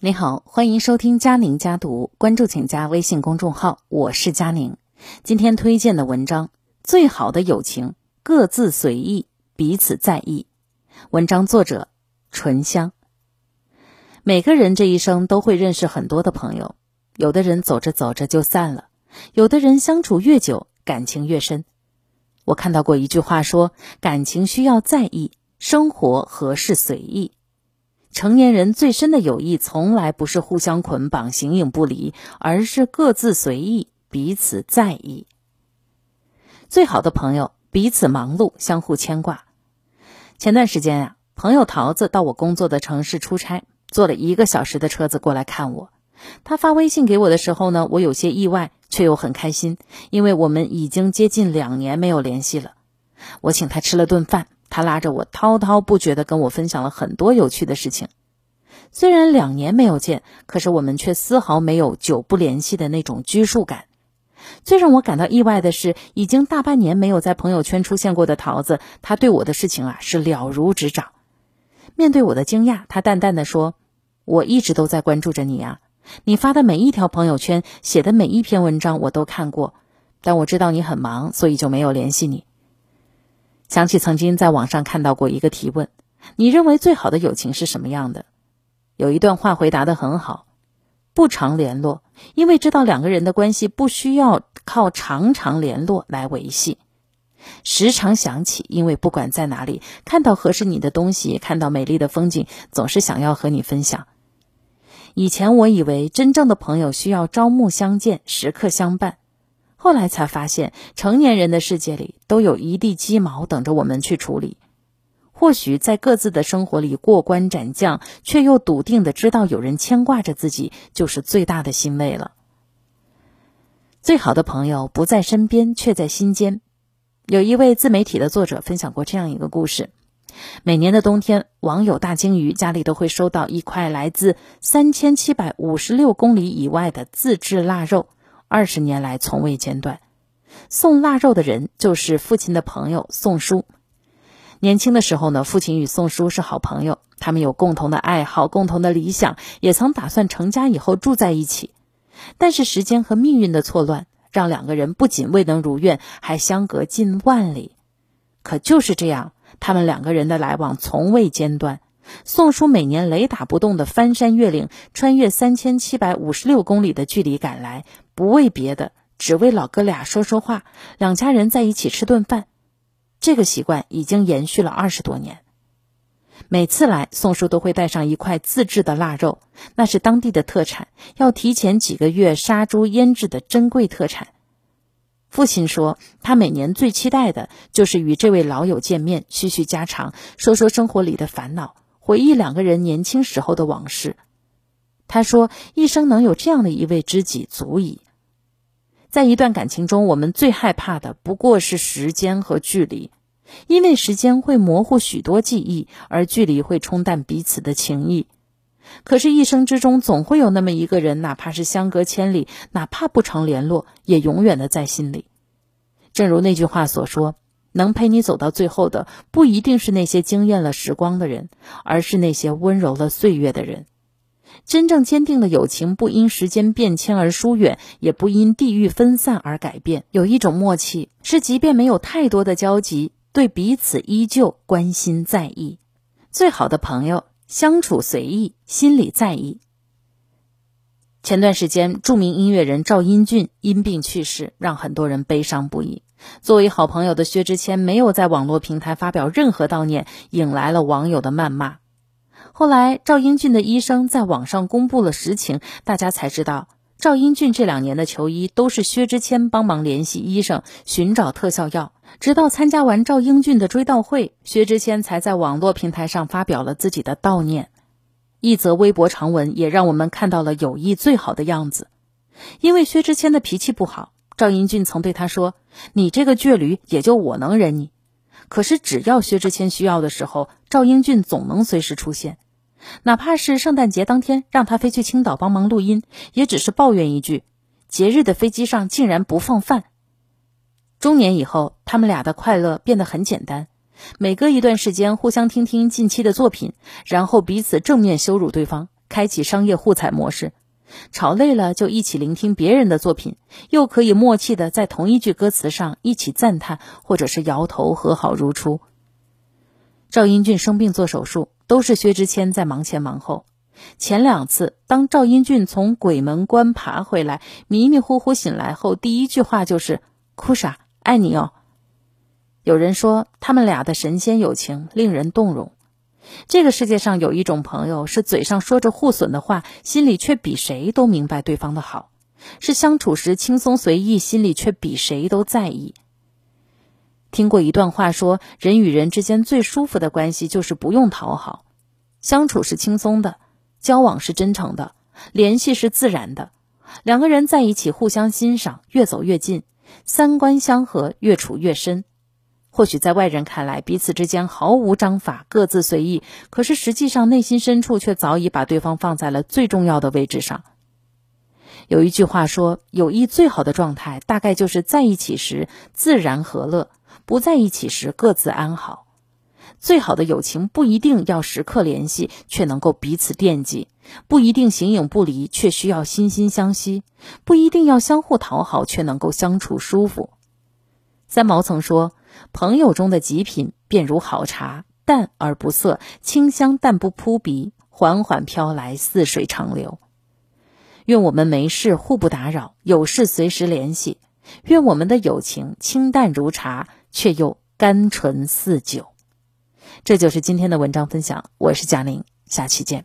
你好，欢迎收听佳宁家读，关注请加微信公众号，我是佳宁。今天推荐的文章《最好的友情各自随意，彼此在意》，文章作者纯香。每个人这一生都会认识很多的朋友，有的人走着走着就散了，有的人相处越久感情越深。我看到过一句话说，感情需要在意，生活何事随意。成年人最深的友谊从来不是互相捆绑形影不离，而是各自随意，彼此在意。最好的朋友彼此忙碌，相互牵挂。前段时间朋友桃子到我工作的城市出差，坐了1个小时的车子过来看我。他发微信给我的时候呢，我有些意外却又很开心，因为我们已经接近2年没有联系了。我请他吃了顿饭，他拉着我滔滔不绝地跟我分享了很多有趣的事情。虽然2年没有见，可是我们却丝毫没有久不联系的那种拘束感。最让我感到意外的是，已经大半年没有在朋友圈出现过的桃子，他对我的事情是了如指掌。面对我的惊讶，他淡淡地说，我一直都在关注着你啊，你发的每一条朋友圈，写的每一篇文章我都看过，但我知道你很忙，所以就没有联系你。想起曾经在网上看到过一个提问，你认为最好的友情是什么样的？有一段话回答得很好，不常联络，因为知道2个人的关系不需要靠常常联络来维系。时常想起，因为不管在哪里，看到合适你的东西，看到美丽的风景，总是想要和你分享。以前我以为真正的朋友需要朝暮相见，时刻相伴。后来才发现，成年人的世界里都有一地鸡毛等着我们去处理。或许在各自的生活里过关斩将，却又笃定的知道有人牵挂着自己，就是最大的欣慰了。最好的朋友不在身边，却在心间。有一位自媒体的作者分享过这样一个故事。每年的冬天，网友大鲸鱼家里都会收到一块来自3756公里以外的自制腊肉，20年来从未间断。送腊肉的人就是父亲的朋友宋叔。年轻的时候呢，父亲与宋叔是好朋友，他们有共同的爱好，共同的理想，也曾打算成家以后住在一起。但是时间和命运的错乱，让2个人不仅未能如愿，还相隔近万里。可就是这样，他们2个人的来往从未间断。宋叔每年雷打不动地翻山越岭，穿越3756公里的距离赶来，不为别的，只为老哥俩说说话，2家人在一起吃顿饭。这个习惯已经延续了20多年。每次来，宋叔都会带上一块自制的腊肉，那是当地的特产，要提前几个月杀猪腌制的珍贵特产。父亲说，他每年最期待的就是与这位老友见面，叙叙家常，说说生活里的烦恼，回忆2个人年轻时候的往事。他说，一生能有这样的一位知己足矣。在一段感情中，我们最害怕的不过是时间和距离，因为时间会模糊许多记忆，而距离会冲淡彼此的情谊。可是一生之中，总会有那么一个人，哪怕是相隔千里，哪怕不常联络，也永远的在心里。正如那句话所说，能陪你走到最后的，不一定是那些惊艳了时光的人，而是那些温柔了岁月的人。真正坚定的友情，不因时间变迁而疏远，也不因地域分散而改变。有一种默契，是即便没有太多的交集，对彼此依旧关心在意。最好的朋友，相处随意，心里在意。前段时间，著名音乐人赵英俊因病去世，让很多人悲伤不已。作为好朋友的薛之谦没有在网络平台发表任何悼念，引来了网友的谩骂。后来赵英俊的医生在网上公布了实情，大家才知道，赵英俊这2年的求医都是薛之谦帮忙联系医生寻找特效药。直到参加完赵英俊的追悼会，薛之谦才在网络平台上发表了自己的悼念。一则微博长文也让我们看到了友谊最好的样子。因为薛之谦的脾气不好，赵英俊曾对他说，你这个倔驴也就我能忍你。可是只要薛之谦需要的时候，赵英俊总能随时出现。哪怕是圣诞节当天让他飞去青岛帮忙录音，也只是抱怨一句，节日的飞机上竟然不放饭。中年以后，他们俩的快乐变得很简单，每隔一段时间互相听听近期的作品，然后彼此正面羞辱对方，开启商业互采模式。吵累了就一起聆听别人的作品，又可以默契的在同一句歌词上一起赞叹或者是摇头和好如初。赵英俊生病做手术，都是薛之谦在忙前忙后。前两次当赵英俊从鬼门关爬回来，迷迷糊糊醒来后，第一句话就是哭傻爱你哦。有人说他们俩的神仙友情令人动容。这个世界上有一种朋友，是嘴上说着互损的话，心里却比谁都明白对方的好，是相处时轻松随意，心里却比谁都在意。听过一段话说，人与人之间最舒服的关系就是不用讨好，相处是轻松的，交往是真诚的，联系是自然的，两个人在一起互相欣赏，越走越近，三观相合，越处越深。或许在外人看来，彼此之间毫无章法，各自随意，可是实际上内心深处却早已把对方放在了最重要的位置上。有一句话说，友谊最好的状态大概就是在一起时自然和乐，不在一起时各自安好。最好的友情不一定要时刻联系，却能够彼此惦记，不一定形影不离，却需要心心相惜，不一定要相互讨好，却能够相处舒服。三毛曾说，朋友中的极品便如好茶，淡而不涩，清香但不扑鼻，缓缓飘来，似水长流。愿我们没事互不打扰，有事随时联系，愿我们的友情清淡如茶，却又甘醇似酒。这就是今天的文章分享，我是贾玲，下期见。